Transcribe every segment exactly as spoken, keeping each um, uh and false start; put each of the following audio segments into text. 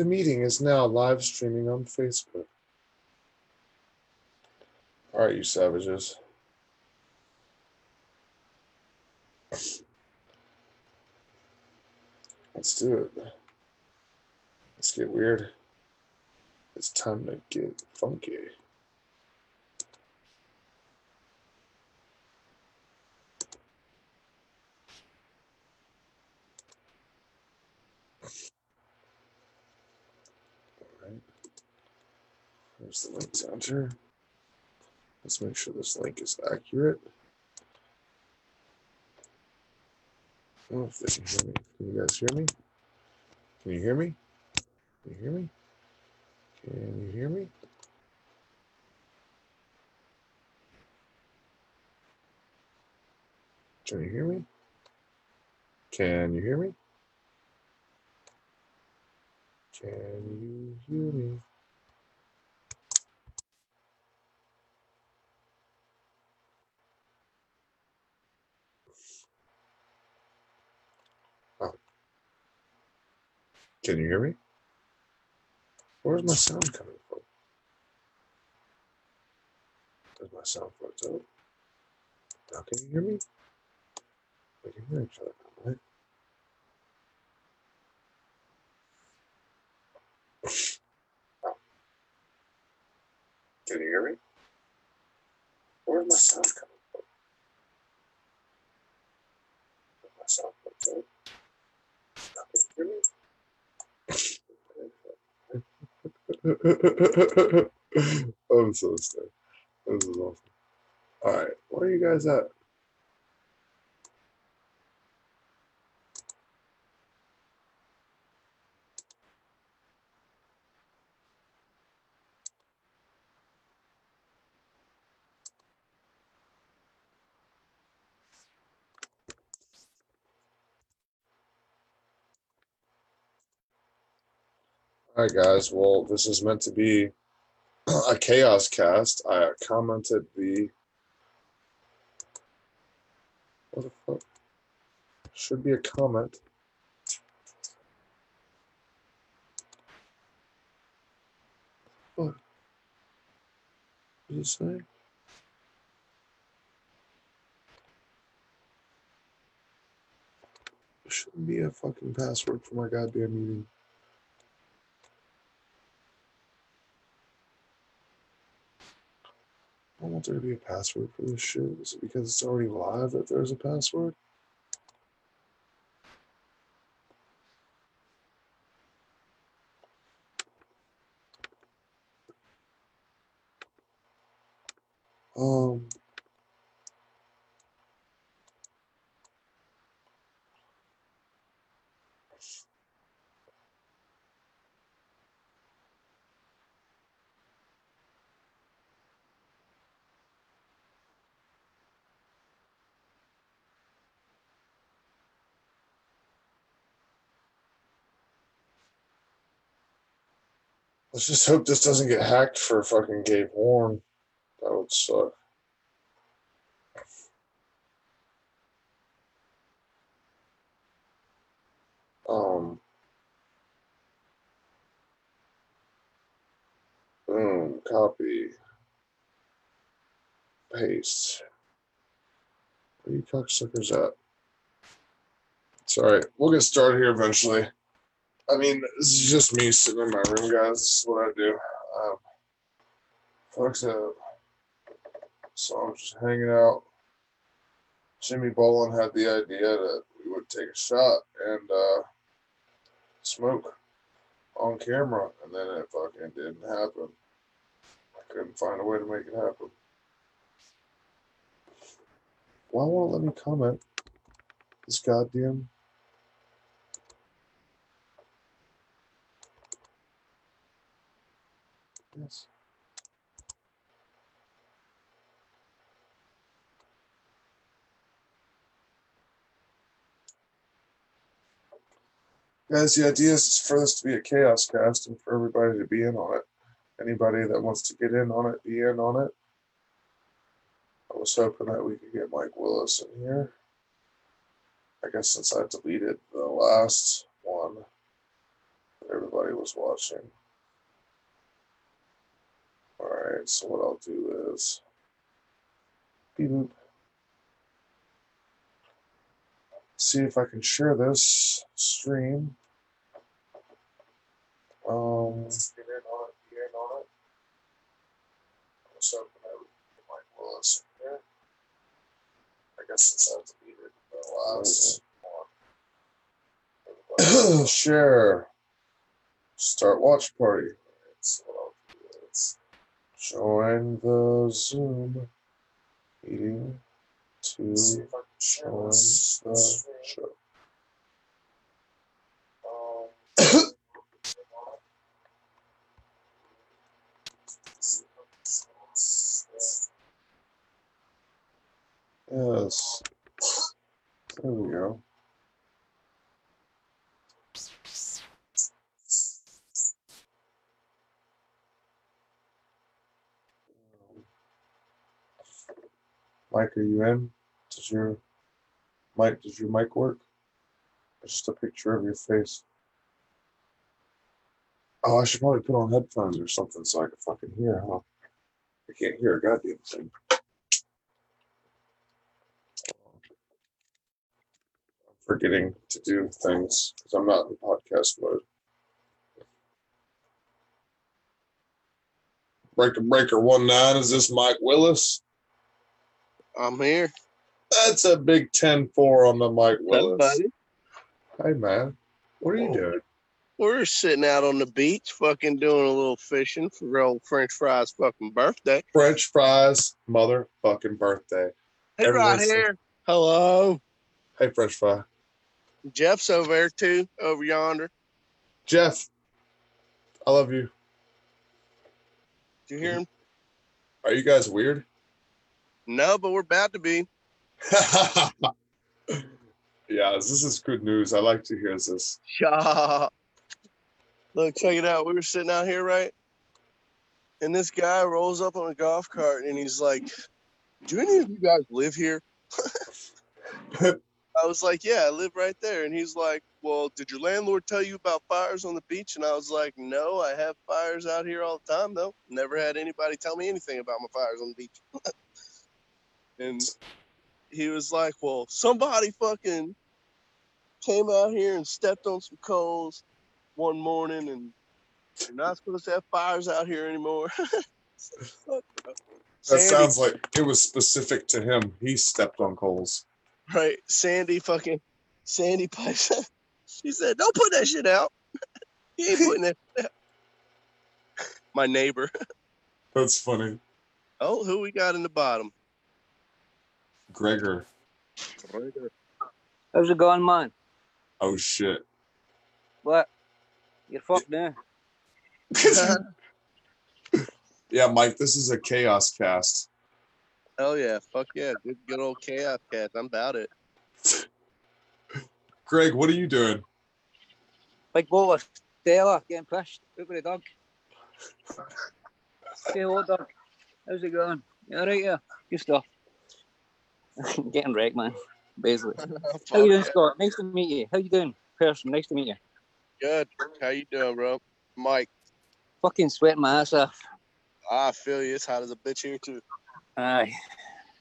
The meeting is now live streaming on Facebook. All right, you savages. Let's do it. Let's get weird. It's time to get funky. There's the link down here. Let's make sure this link is accurate. I don't know if they can hear me. Can you guys hear me? Can you hear me? Can you hear me? Can you hear me? Can you hear me? Can you hear me? Can you hear me? Can you hear me? Where's my sound coming from? There's my sound parts out. Now can you hear me? We can hear each other now, right? Oh. Can you hear me? Where's my sound coming from? There's my sound parts out. Now can you hear me? I'm so stoked. This is awesome. Alright, where are you guys at? All right, guys. Well, this is meant to be a chaos cast. I commented the what the fuck should be a comment. What did it say? Shouldn't be a fucking password for my goddamn meeting. I don't want there to be a password for this shit. Is it because it's already live that there's a password? Um. Let's just hope this doesn't get hacked for fucking Gabe Warren. That would suck. Um. Boom. Copy. Paste. Where you cocksuckers at? It's alright. We'll get started here eventually. I mean, this is just me sitting in my room, guys. This is what I do. Um, fucked up. So I'm just hanging out. Jimmy Bowling had the idea that we would take a shot and uh, smoke on camera, and then it fucking didn't happen. I couldn't find a way to make it happen. Why won't it let me comment this goddamn... Yes. Guys, the idea is for this to be a chaos cast and for everybody to be in on it. Anybody that wants to get in on it, be in on it. I was hoping that we could get Mike Willis in here. I guess since I deleted the last one, everybody was watching. All right, so what I'll do is, see if I can share this stream. Um, I guess since I've deleted the last one. Share. Start watch party. Right, so what I'll do is join the Zoom meeting to see if I can share join this the stream. Show. Yes. There we go. Mike, are you in? Does your mic does your mic work? It's just a picture of your face. Oh, I should probably put on headphones or something so I can fucking hear, huh? I can't hear a goddamn thing. Forgetting to do things because I'm not in podcast mode. Breaker Breaker one nine, is this Mike Willis? I'm here. That's a big ten four on the Mike Willis. Hey, buddy. Hey, man. What are you oh, doing? We're sitting out on the beach fucking doing a little fishing for old French Fry's fucking birthday. French Fry's motherfucking birthday. Hey, Everyone's right here. Saying, hello. Hey, French Fry. Jeff's over there, too, over yonder. Jeff, I love you. Do you hear him? Are you guys weird? No, but we're about to be. Yeah, this is good news. I like to hear this. Look, check it out. We were sitting out here, right? And this guy rolls up on a golf cart, and he's like, do any of you guys live here? I was like, yeah, I live right there. And he's like, well, did your landlord tell you about fires on the beach? And I was like, no, I have fires out here all the time, though. Never had anybody tell me anything about my fires on the beach. And he was like, well, somebody fucking came out here and stepped on some coals one morning, and you're not supposed to have fires out here anymore. That Sandy. Sounds like it was specific to him. He stepped on coals. Right, Sandy fucking, Sandy pipes. She said, don't put that shit out. He ain't putting that shit out. My neighbor. That's funny. Oh, who we got in the bottom? Gregor. Gregor. How's it going, man? Oh, shit. What? You're fucked now. Yeah, Mike, this is a chaos cast. Hell yeah, fuck yeah, good, good old chaos cat. I'm about it. Greg, what are you doing? Big bowl of Stella, getting pushed. Over the dog. Say hello, dog. How's it going? You alright, yeah? Good stuff. Getting wrecked, man. Basically. How you doing, Scott? Nice to meet you. How you doing, person? Nice to meet you. Good. How you doing, bro? Mike. Fucking sweating my ass off. I feel you. It's hot as a bitch here, too. Aye,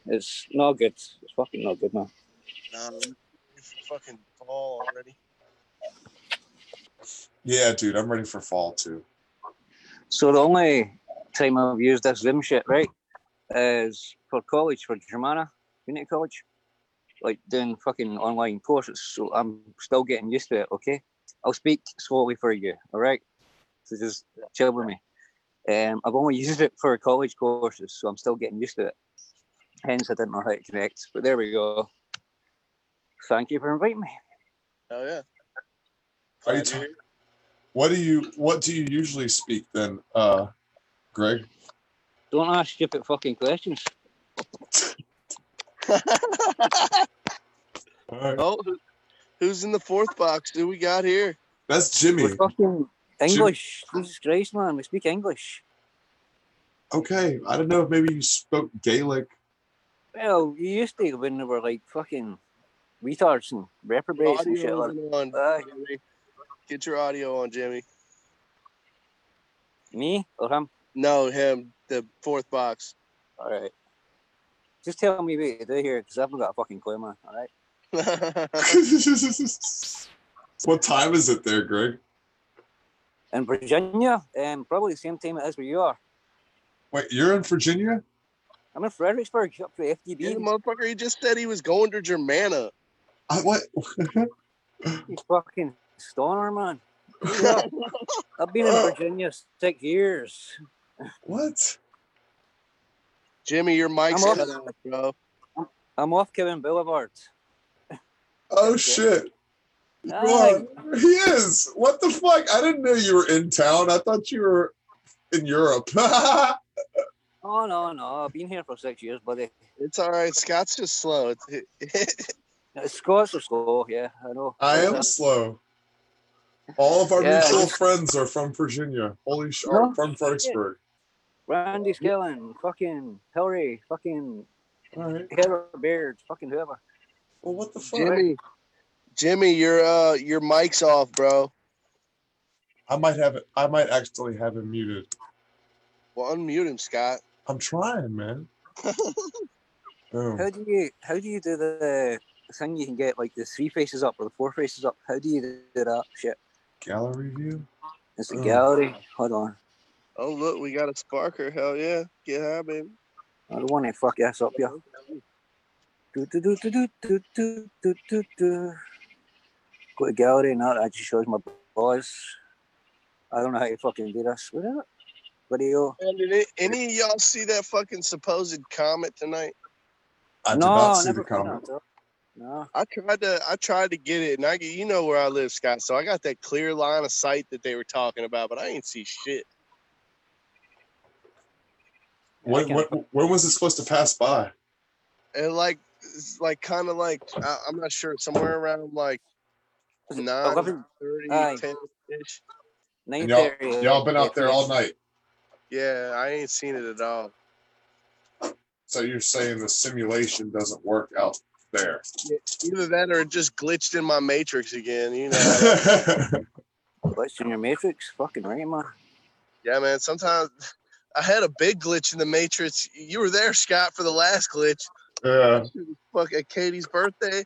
it's not good. It's fucking not good, man. Nah, you fucking fall already. Yeah, dude, I'm ready for fall too. So the only time I've used this Zoom shit, right, is for college, for Germanna Unity College, like doing fucking online courses. So I'm still getting used to it. Okay, I'll speak slowly for you. All right, so just chill with me. Um, I've only used it for college courses, so I'm still getting used to it. Hence, I didn't know how to connect. But there we go. Thank you for inviting me. Oh yeah. Are you t- what do you What do you usually speak then, uh, Greg? Don't ask stupid fucking questions. All right. Oh, who's in the fourth box? Who we got here? That's Jimmy. English. Jim. Jesus Christ, man. We speak English. Okay. I don't know if maybe you spoke Gaelic. Well, you used to when they were like fucking retards and reprobates and shit like that. Get your audio on, Jimmy. Me or him? No, him. The fourth box. All right. Just tell me what to do here, because I haven't got a fucking clue, man. All right. What time is it there, Greg? In Virginia, um, probably the same time it is where you are. Wait, you're in Virginia? I'm in Fredericksburg, up to F D B. Yeah, motherfucker, he just said he was going to Germanna. I, what? You fucking stoner, man. I've been in Virginia six years. What? Jimmy, your mic's I'm off, out, bro. I'm off Kevin Boulevard. Oh, shit. Wow. He is. What the fuck? I didn't know you were in town. I thought you were in Europe. Oh, no, no. I've been here for six years, buddy. It's all right. Scott's just slow. Scots are slow, yeah, I know. I am slow. All of our yeah. mutual friends are from Virginia. Holy shit. No, from Fredericksburg. Randy Skillen, fucking Hillary, fucking right. Heather Beard, fucking whoever. Well, what the fuck? Jimmy, Jimmy your, uh, your mic's off, bro. I might have it. I might actually have him muted. Well, unmute him, Scott. I'm trying, man. How do you how do you do the thing you can get like the three faces up or the four faces up? How do you do that shit? Gallery view? It's a oh. gallery. Hold on. Oh look, we got a sparker. Hell yeah. Get high, baby. I don't want to fuck ass up, yeah. Do do do do do do do do do. Go to gallery now. That just shows my boss. I don't know how you fucking do this. What is it? Video. Man, did it, any of y'all see that fucking supposed comet tonight? I did no, not see the comet. That, no. I tried to. I tried to get it, and I get. You know where I live, Scott. So I got that clear line of sight that they were talking about, but I ain't see shit. When when, when was it supposed to pass by? And like, like kind of like I, I'm not sure. Somewhere around like nine thirty, ten-ish. Nine thirty. Y'all been out there all night. Yeah, I ain't seen it at all. So you're saying the simulation doesn't work out there? Either that or it just glitched in my matrix again, you know. Glitched in your matrix? Fucking right, man. Yeah, man. Sometimes I had a big glitch in the matrix. You were there, Scott, for the last glitch. Yeah. Fuck, at Katie's birthday.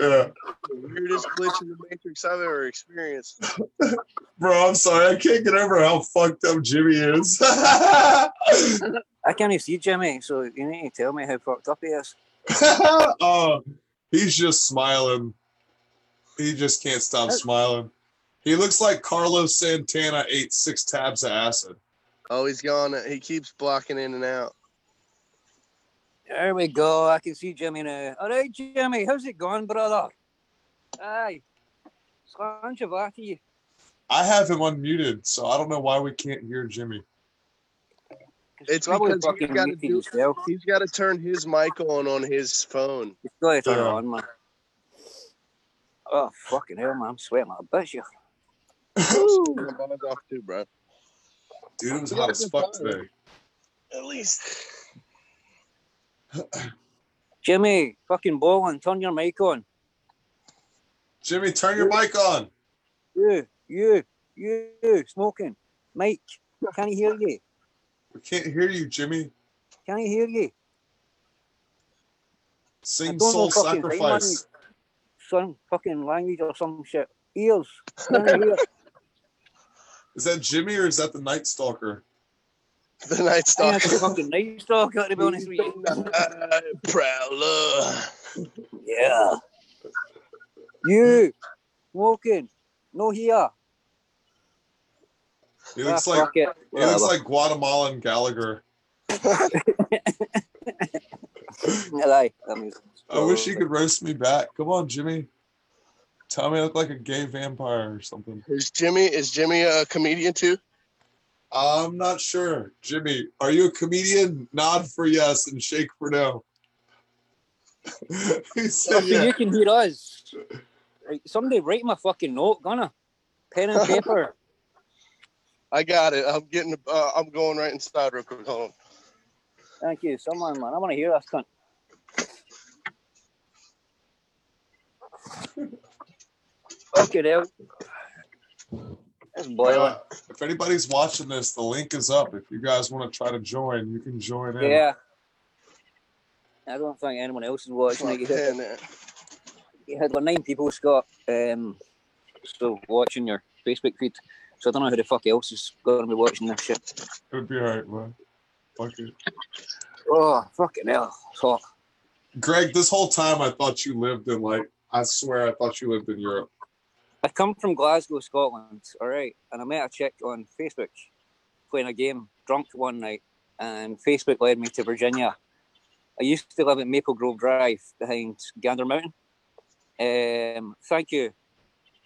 Yeah. The weirdest glitch in the matrix I've ever experienced. Bro, I'm sorry. I can't get over how fucked up Jimmy is. I can't even see Jimmy, so you need to tell me how fucked up he is. Oh, he's just smiling. He just can't stop smiling. He looks like Carlos Santana ate six tabs of acid. Oh, he's gone. He keeps blocking in and out. There we go. I can see Jimmy now. All right, Jimmy, how's it going, brother? Aye. I have him unmuted, so I don't know why we can't hear Jimmy. It's because he's got, to do, he's got to turn his mic on on his phone. He's got to turn it on, man. Oh, fucking hell, man. I'm sweating like a bitch, you. I'm on off too, bro. Dude, it was hot as fuck today. At least... Jimmy, fucking Bowling, turn your mic on. Jimmy, turn your mic on. You, you, you, smoking. Mike, can you hear you? We can't hear you, Jimmy. Can you hear you? Sing Soul Sacrifice. Some fucking language or some shit. Ears. Is that Jimmy or is that the Night Stalker? The Night Stalker. Fucking Night Stalker, to be honest with you. Uh, Prowler. Yeah. You. Smoking. No here. He looks ah, like he looks like Guatemalan Gallagher. I wish you could roast me back. Come on, Jimmy. Tell me I look like a gay vampire or something. Is Jimmy is Jimmy a comedian too? I'm not sure. Jimmy, are you a comedian? Nod for yes and shake for no. He said, yeah. You can hear us. Somebody write my fucking note, gonna pen and paper. I got it. I'm getting. Uh, I'm going right inside real quick. Hold on. Thank you, someone, man. I want to hear that cunt. Okay, Dale. It's boiling. Uh, if anybody's watching this, the link is up. If you guys want to try to join, you can join in. Yeah. I don't think anyone else is watching. Like you, had, yeah, you had like nine people, Scott, um, still watching your Facebook feed. So I don't know who the fuck else is going to be watching this shit. It would be alright, man. Fuck it. Oh, fucking hell. It's hot. Greg, this whole time I thought you lived in, like, I swear I thought you lived in Europe. I come from Glasgow, Scotland, all right, and I met a chick on Facebook playing a game, drunk one night, and Facebook led me to Virginia. I used to live at Maple Grove Drive behind Gander Mountain. Um, thank you.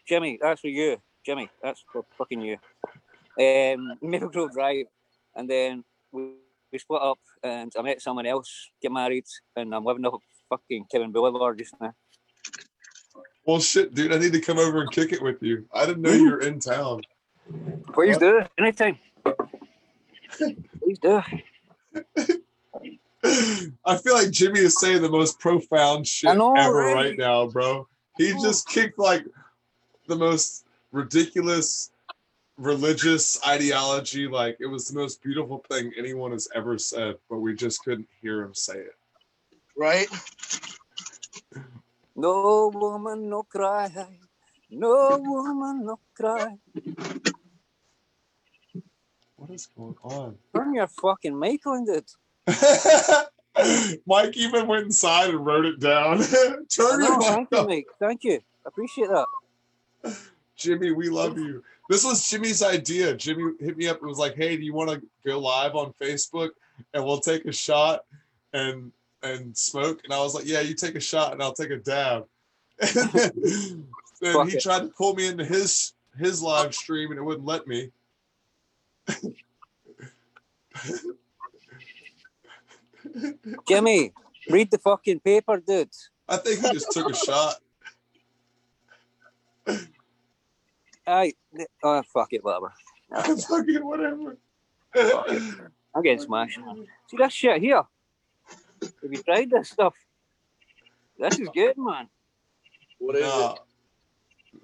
Jimmy, that's for you. Jimmy, that's for fucking you. Um, Maple Grove Drive, and then we, we split up, and I met someone else, get married, and I'm living up at fucking Kevin Boulevard just now. Well, shit, dude, I need to come over and kick it with you. I didn't know you were in town. Please what? do. Anytime. Please do. I feel like Jimmy is saying the most profound shit know, ever right? right now, bro. He just kicked, like, the most ridiculous religious ideology. Like, it was the most beautiful thing anyone has ever said, but we just couldn't hear him say it. Right? No woman, no cry. No woman, no cry. What is going on? Turn your fucking mic on, dude. Mike even went inside and wrote it down. Turn your mic on. Thank you, Mike. Thank you. I appreciate that. Jimmy, we love you. This was Jimmy's idea. Jimmy hit me up and was like, hey, do you want to go live on Facebook? And we'll take a shot and... and smoke, and I was like, yeah, you take a shot and I'll take a dab. And then, then he it. tried to pull me into his his live stream and it wouldn't let me. Jimmy, read the fucking paper, dude. I think he just took a shot. I oh fuck it, whatever. I fucking whatever. I'm getting smashed. See that shit here? Have you tried this stuff? This is good, man. What is nah. it?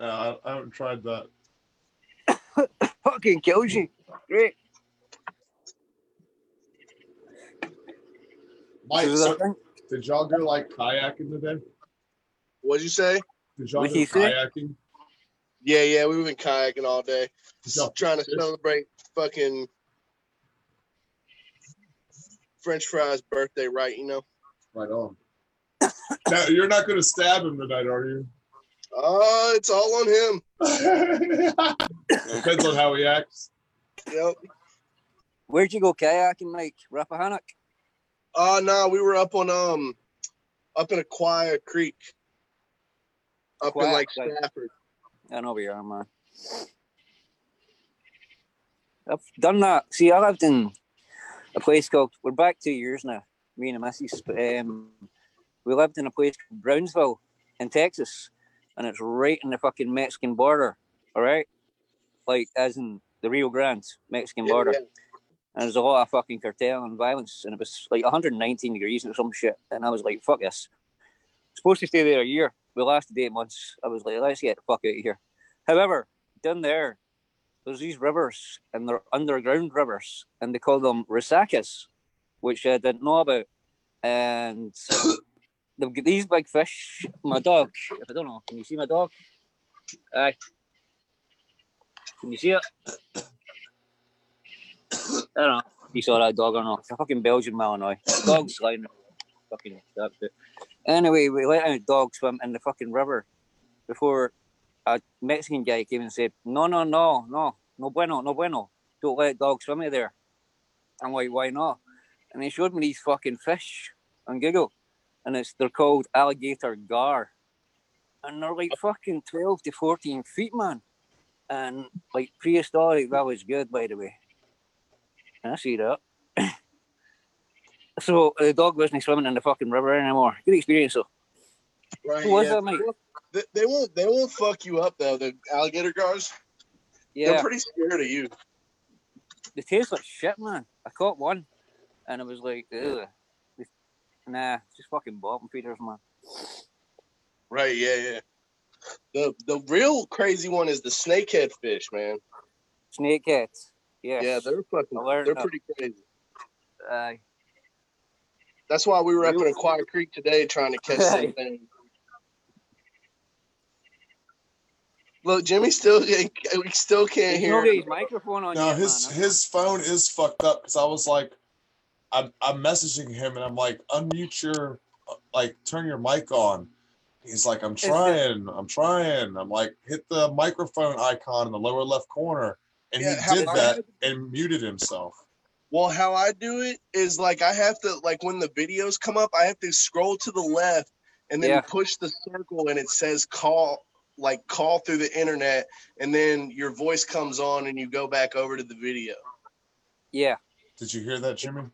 No, nah, I haven't tried that. Fucking kills you. Great. Mike, so, did y'all go like kayaking today? What'd you say? Did y'all What'd go kayaking? Say? Yeah, yeah, we went kayaking all day. Just trying to celebrate fucking... French fries birthday, right? You know, right on. Now, you're not going to stab him tonight, are you? Oh, uh, it's all on him. It depends on how he acts. Yep. Where'd you go kayaking, Mike? Rappahannock? Oh uh, no, we were up on um, up in Aquia Creek, up Aquia, in like Stafford. I know we are, man. I've done that. See, I lived in. A place called, we're back two years now, me and the missus. Um, we lived in a place called Brownsville in Texas, and it's right in the fucking Mexican border, all right? Like, as in the Rio Grande, Mexican yeah, border. Yeah. And there's a lot of fucking cartel and violence, and it was like one hundred nineteen degrees or some shit, and I was like, fuck this. Supposed to stay there a year. We lasted eight months. I was like, let's get the fuck out of here. However, down there, there's these rivers, and they're underground rivers, and they call them resacas, which I didn't know about. And they've got these big fish. My dog, if I don't know, can you see my dog? Aye. Can you see it? I don't know if you saw that dog or not. It's a fucking Belgian Malinois. The dog's lying there. Fucking absolute. Anyway, we let our dog swim in the fucking river before... A Mexican guy came and said, no, no, no, no, no bueno, no bueno. Don't let dogs swim in there. I'm like, why not? And he showed me these fucking fish on Google. And it's they're called alligator gar. And they're like fucking twelve to fourteen feet, man. And like prehistoric, that was good, by the way. And I see that. So the dog wasn't swimming in the fucking river anymore. Good experience, though. Right, Who was yeah. that, mate? They won't. They won't fuck you up though. The alligator gars. Yeah. They're pretty scared of you. They taste like shit, man. I caught one, and it was like, ugh. Nah, just fucking bottom feeders, man. Right. Yeah. Yeah. The the real crazy one is the snakehead fish, man. Snakeheads. Yeah. Yeah, they're fucking, they're up. Pretty crazy. Uh, That's why we were up at Aquia Creek today trying to catch something. Look, Jimmy still we still can't hear his microphone on. No, his man. his phone is fucked up because I was like, I'm I'm messaging him and I'm like, unmute your, like, turn your mic on. He's like, I'm trying, I'm trying. I'm like, hit the microphone icon in the lower left corner, and yeah, he did that I, and muted himself. Well, how I do it is like I have to, like, when the videos come up, I have to scroll to the left and then yeah. push the circle, and it says call. Like call through the internet, and then your voice comes on and you go back over to the video. Yeah. Did you hear that, Jimmy?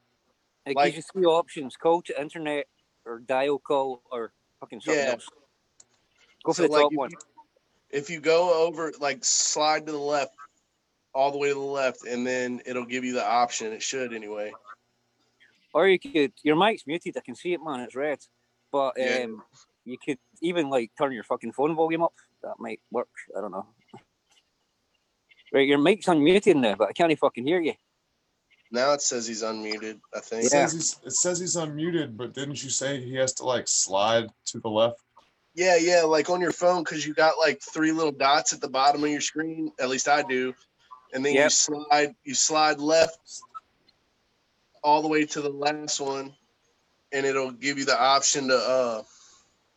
It like, gives you three options. Call to internet or dial call or fucking something yeah. else. Go for so the like top if one. You, if you go over, like slide to the left, all the way to the left, and then it'll give you the option. It should anyway. Or you could, your mic's muted. I can see it, man. It's red. But um, yeah. you could even like turn your fucking phone volume up. That might work. I don't know. Right, your mic's unmuted now, but I can't even fucking hear you. Now it says he's unmuted, I think. It, yeah. says he's, it says he's unmuted, but didn't you say he has to, like, slide to the left? Yeah, yeah, like on your phone, because you got, like, three little dots at the bottom of your screen. At least I do. And then yep. you slide, you slide left all the way to the last one, and it'll give you the option to uh,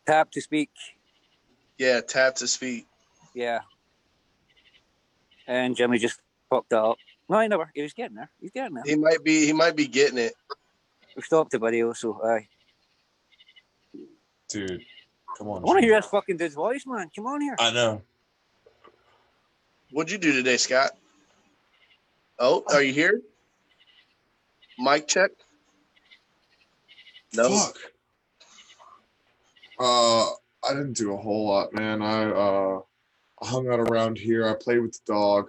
tap to speak. Yeah, tap to speak. Yeah. And Jimmy just fucked up. No, he never. He was getting there. He's getting there. He might be. He might be getting it. We stopped the buddy also. Aye. Dude, come on. I want to hear that fucking dude's voice, man. Come on here. I know. What'd you do today, Scott? Oh, are you here? Mic check. No. Fuck. Uh. I didn't do a whole lot, man. I uh, hung out around here. I played with the dog.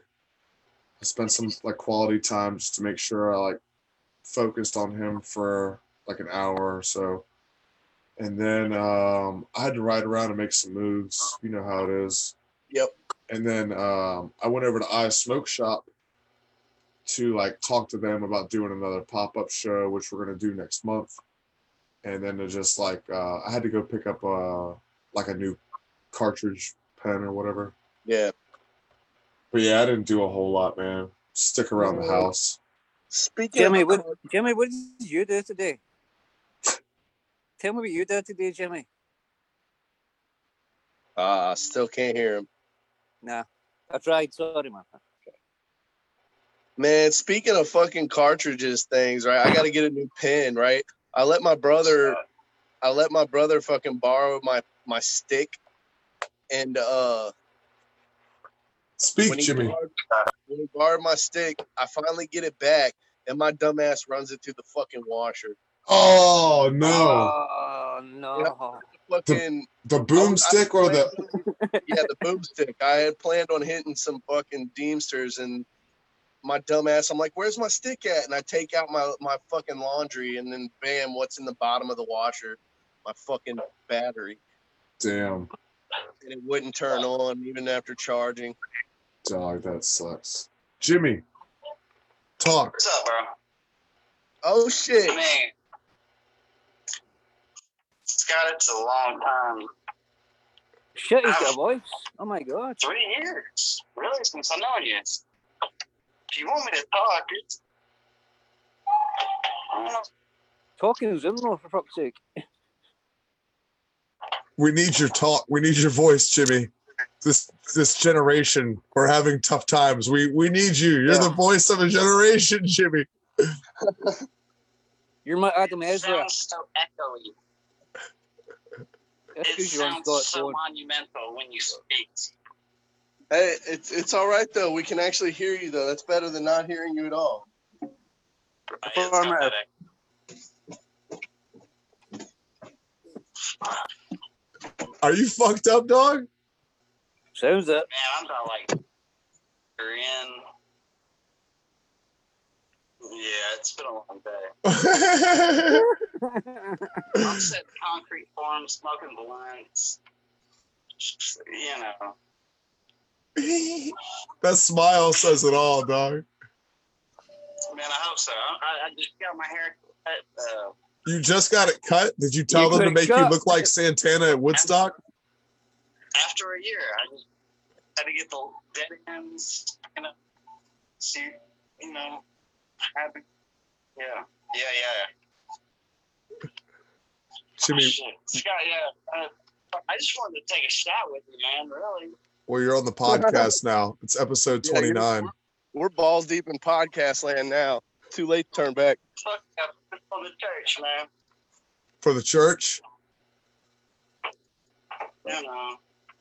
I spent some like quality time just to make sure I like focused on him for like an hour or so. And then um, I had to ride around and make some moves. You know how it is. Yep. And then um, I went over to I's Smoke Shop to like talk to them about doing another pop-up show, which we're going to do next month. And then to just like, uh, I had to go pick up a, like a new cartridge pen or whatever. Yeah. But yeah, I didn't do a whole lot, man. Stick around the house. Speaking Jimmy, of- what, Jimmy, what did you do today? Tell me what you did today, Jimmy. Ah, uh, I still can't hear him. Nah, I tried. Sorry, man. Man, speaking of fucking cartridges things, right? I got to get a new pen, right? I let my brother... I let my brother fucking borrow my, my stick, and uh, speak when he Jimmy. Borrowed, when he borrowed my stick, I finally get it back, and my dumbass runs it through the fucking washer. Oh no! Oh no! Yeah, fucking, the, the boomstick or the on, yeah, the boomstick. I had planned on hitting some fucking Deemsters, and my dumbass, I'm like, where's my stick at? And I take out my my fucking laundry, and then bam, what's in the bottom of the washer? My fucking battery. Damn. And it wouldn't turn on even after charging. Dog, that sucks. Jimmy, talk. What's up, bro? Oh, shit. I mean, Scott, it's a long time. Shit, he's got a voice. Oh, my God. Three years. Really, since I've known you. If you want me to talk, it's... I don't know. Talking Zoom, though, for fuck's sake. We need your talk. We need your voice, Jimmy. This this generation, we're having tough times. We we need you. You're yeah. the voice of a generation, Jimmy. You're my Adam Ezra. It sounds so echoey. It sounds so monumental when you speak. Hey, it's it's all right though. We can actually hear you though. That's better than not hearing you at all. I Are you fucked up, dog? Sounds it. Man, I'm about like you're in. Yeah, it's been a long day. I'm sitting concrete form, smoking blunts. You know. That smile says it all, dog. Man, I hope so. I, I just got my hair cut. Uh, you just got it cut? Did you tell you them to make cut. you look like Santana at Woodstock? After, after a year, I just had to get the dead ends, you know, see, you know, happen. Yeah, yeah, yeah. Jimmy. Oh, shit. Scott, yeah. Uh, I just wanted to take a shot with you, man, really. Well, you're on the podcast now. It's episode twenty-nine. Yeah, we're balls deep in podcast land now. Too late to turn back. Fuck yeah, for the church, man. For the church? You know.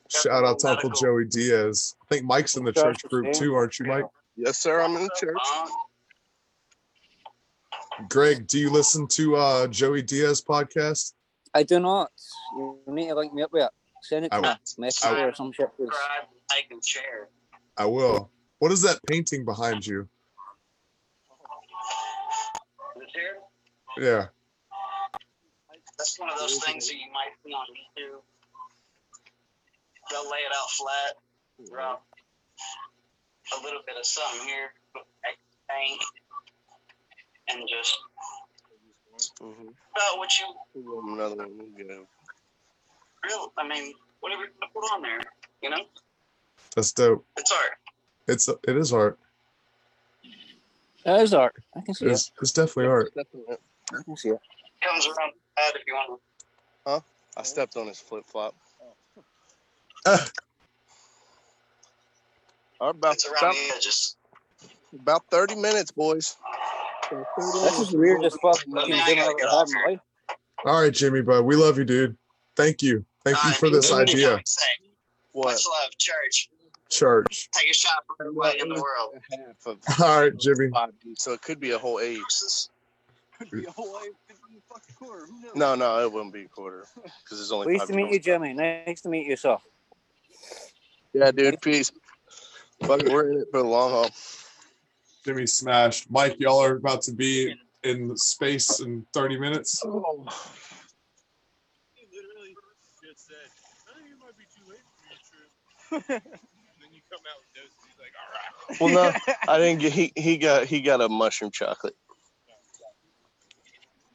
Shout out to Uncle Joey Diaz. I think Mike's in the church group too, aren't you, Mike? Yes, sir. I'm in the church. Greg, do you listen to uh, Joey Diaz podcast? I do not. You need to link me up with it. Send it to me. Messenger or some shit. I can share. I will. What is that painting behind you? This here? Yeah. That's one of those things that you might see on YouTube. They'll lay it out flat, drop a little bit of something here, paint, and just mm-hmm. about what you. Another one, yeah. Real, I mean, whatever you put on there, you know. That's dope. It's art. It's it is art. It is art. I can see it. It's, it's definitely art. Definitely. I can see it. It comes around the pad if you want to. Huh? I stepped on his flip flop. Uh, about, it's around about, the edges. About thirty minutes, boys. This is weird as fuck. All right, Jimmy, bud. We love you, dude. Thank you. Thank uh, you for this idea. What? Much love, church. Church. Take a shot for everybody in the world. All right, Jimmy. So it could be a whole eight. Could be a whole eight. Quarter. Who knows? No, no, it wouldn't be a quarter. Because there's only. Nice to meet you, Jimmy. Nice to meet you, sir. Yeah, dude. Peace. Fuck, we're in it for the long haul. Jimmy smashed. Mike, y'all are about to be in space in thirty minutes. Oh. He literally just said, "I think it might be too late for your trip." Come out with those, he's like, all right. Well, no, I didn't get. He he got he got a mushroom chocolate.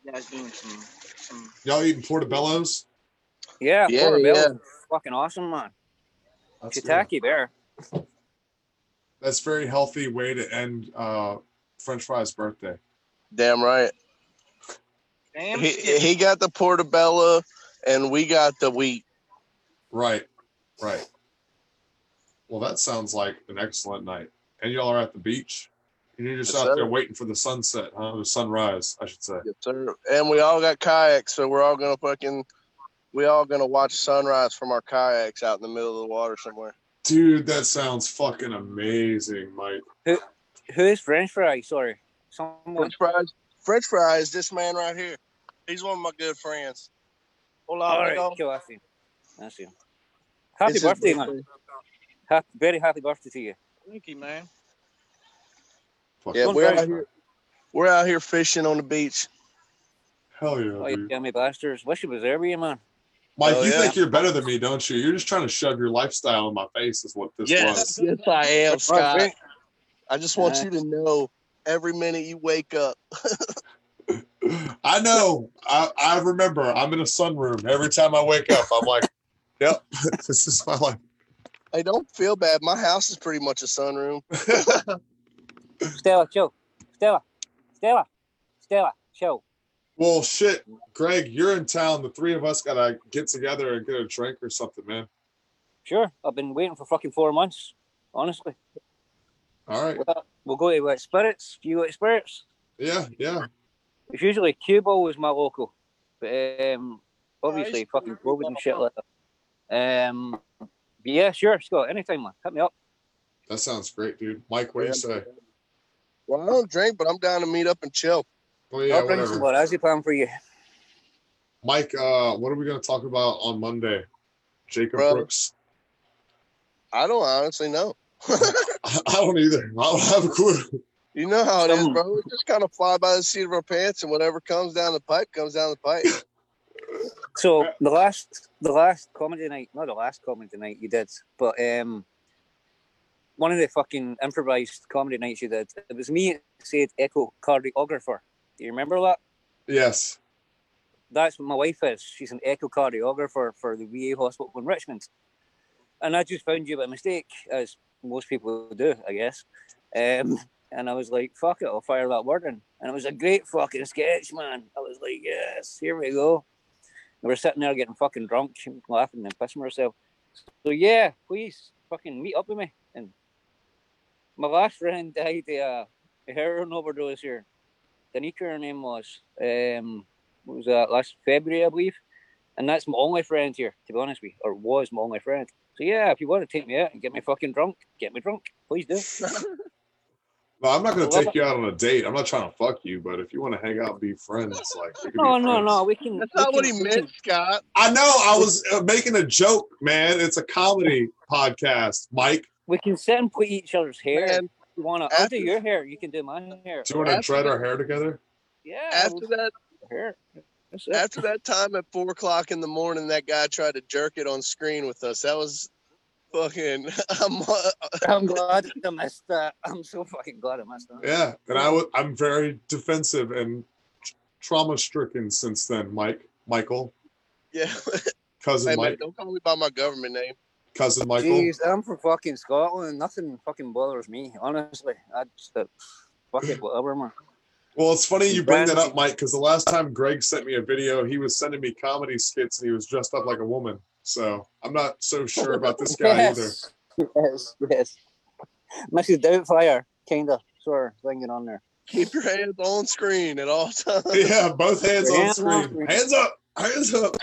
Yeah, doing some, some... Y'all eating portobellos? Yeah, yeah portobellos. Yeah. Fucking awesome, man. Shiitake there. That's a very healthy way to end uh, French Fry's birthday. Damn right. Damn. He he got the portobello, and we got the wheat. Right, right. Well, that sounds like an excellent night. And y'all are at the beach. And you're just yes, out sir. there waiting for the sunset, huh? The sunrise, I should say. Yes, sir. And we all got kayaks, so we're all going to fucking, we all going to watch sunrise from our kayaks out in the middle of the water somewhere. Dude, that sounds fucking amazing, Mike. Who, who is French Fries? Sorry. Someone. French Fries? French Fries, this man right here. He's one of my good friends. Hola, all right, cool. I see him. I see him. Happy it's birthday, man. Birthday. Happy, very happy birthday to you. Thank you, man. Yeah, we're out here, we're out here fishing on the beach. Hell yeah, oh, you dummy bastards. Wish it was there, you man. Mike, oh, you yeah. think you're better than me, don't you? You're just trying to shove your lifestyle in my face is what this yes, was. Yes, I am, Scott. I just want uh, you to know every minute you wake up. I know. I, I remember. I'm in a sunroom. Every time I wake up, I'm like, yep, this is my life. Hey, don't feel bad. My house is pretty much a sunroom. Stella, chill. Stella, Stella, Stella, chill. Well, shit, Greg, you're in town. The three of us got to get together and get a drink or something, man. Sure. I've been waiting for fucking four months, honestly. All right. We'll, we'll go to uh, Spirits. Do you go to Spirits? Yeah, yeah. It's usually Cubo is my local. But um, obviously, yeah, fucking COVID and shit like that. Um... But yeah, sure, Scott. Anytime, man. Hit me up. That sounds great, dude. Mike, what do you say? Well, I don't drink, but I'm down to meet up and chill. Well, yeah, I'll whatever. Drink some more. How's the plan for you? Mike, uh, what are we going to talk about on Monday? Jacob Bro, Brooks? I don't honestly know. I don't either. I don't have a clue. You know how it is, bro. We just kind of fly by the seat of our pants, and whatever comes down the pipe comes down the pipe. So the last the last comedy night, not the last comedy night you did, but um, one of the fucking improvised comedy nights you did, it was me that said echocardiographer. Do you remember that? Yes. That's what my wife is. She's an echocardiographer for the V A Hospital in Richmond. And I just found you by mistake, as most people do, I guess. Um, and I was like, fuck it, I'll fire that word in. And it was a great fucking sketch, man. I was like, yes, here we go. And we're sitting there getting fucking drunk, laughing and pissing ourselves. So yeah, please fucking meet up with me. And my last friend died of a heroin overdose here. Danica, her name was. Um... What was that, last February, I believe? And that's my only friend here, to be honest with you, or was my only friend. So yeah, if you want to take me out and get me fucking drunk, get me drunk, please do. No, I'm not going to take you out on a date. I'm not trying to fuck you, but if you want to hang out and be friends, like, we can no, be friends. no, no, we can. That's we not can, what he meant, Scott. I know, I was uh, making a joke, man. It's a comedy podcast, Mike. We can sit and put each other's hair. Man, if you wanna, I'll do your hair. You can do my hair. Do you want to dread our hair together? Yeah. After that. After that time at four o'clock in the morning, that guy tried to jerk it on screen with us. That was fucking. I'm, uh, I'm glad I missed that. I'm so fucking glad I missed that. Yeah, and I w- I'm very defensive and trauma stricken since then, Mike. Michael. Yeah. Cousin hey, Mike. Man, don't call me by my government name. Cousin Michael. Jeez, I'm from fucking Scotland. Nothing fucking bothers me, honestly. I just uh, fuck it, whatever, man. Well, it's funny you bring that up, Mike, because the last time Greg sent me a video, he was sending me comedy skits and he was dressed up like a woman. So I'm not so sure about this guy yes. either. Yes, yes. Missus Doubtfire, kind of, sort of thing on there. Keep your hands on screen at all times. Yeah, both hands on, hands screen. on screen. Hands up, hands up.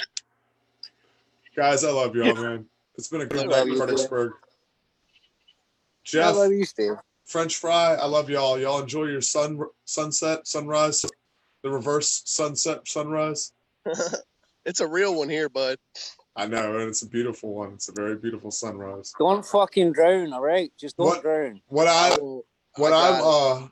Guys, I love y'all, man. It's been a good night in Fredericksburg. Jeff. I love you, Steve. French fry, I love y'all. Y'all enjoy your sun sunset, sunrise, the reverse sunset, sunrise. It's a real one here, bud. I know, and it's a beautiful one. It's a very beautiful sunrise. Don't fucking drown, all right? Just don't what, drown. What I, what I'm, uh,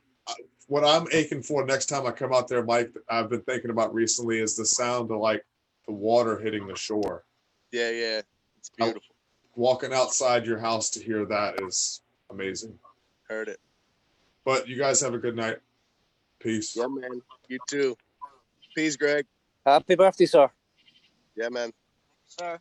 what I'm aching for next time I come out there, Mike, I've been thinking about recently is the sound of like the water hitting the shore. Yeah, yeah, it's beautiful. I, walking outside your house to hear that is amazing. Heard it. But you guys have a good night. Peace. Yeah, man. You too. Peace, Greg. Happy birthday, sir. Yeah, man. Sir.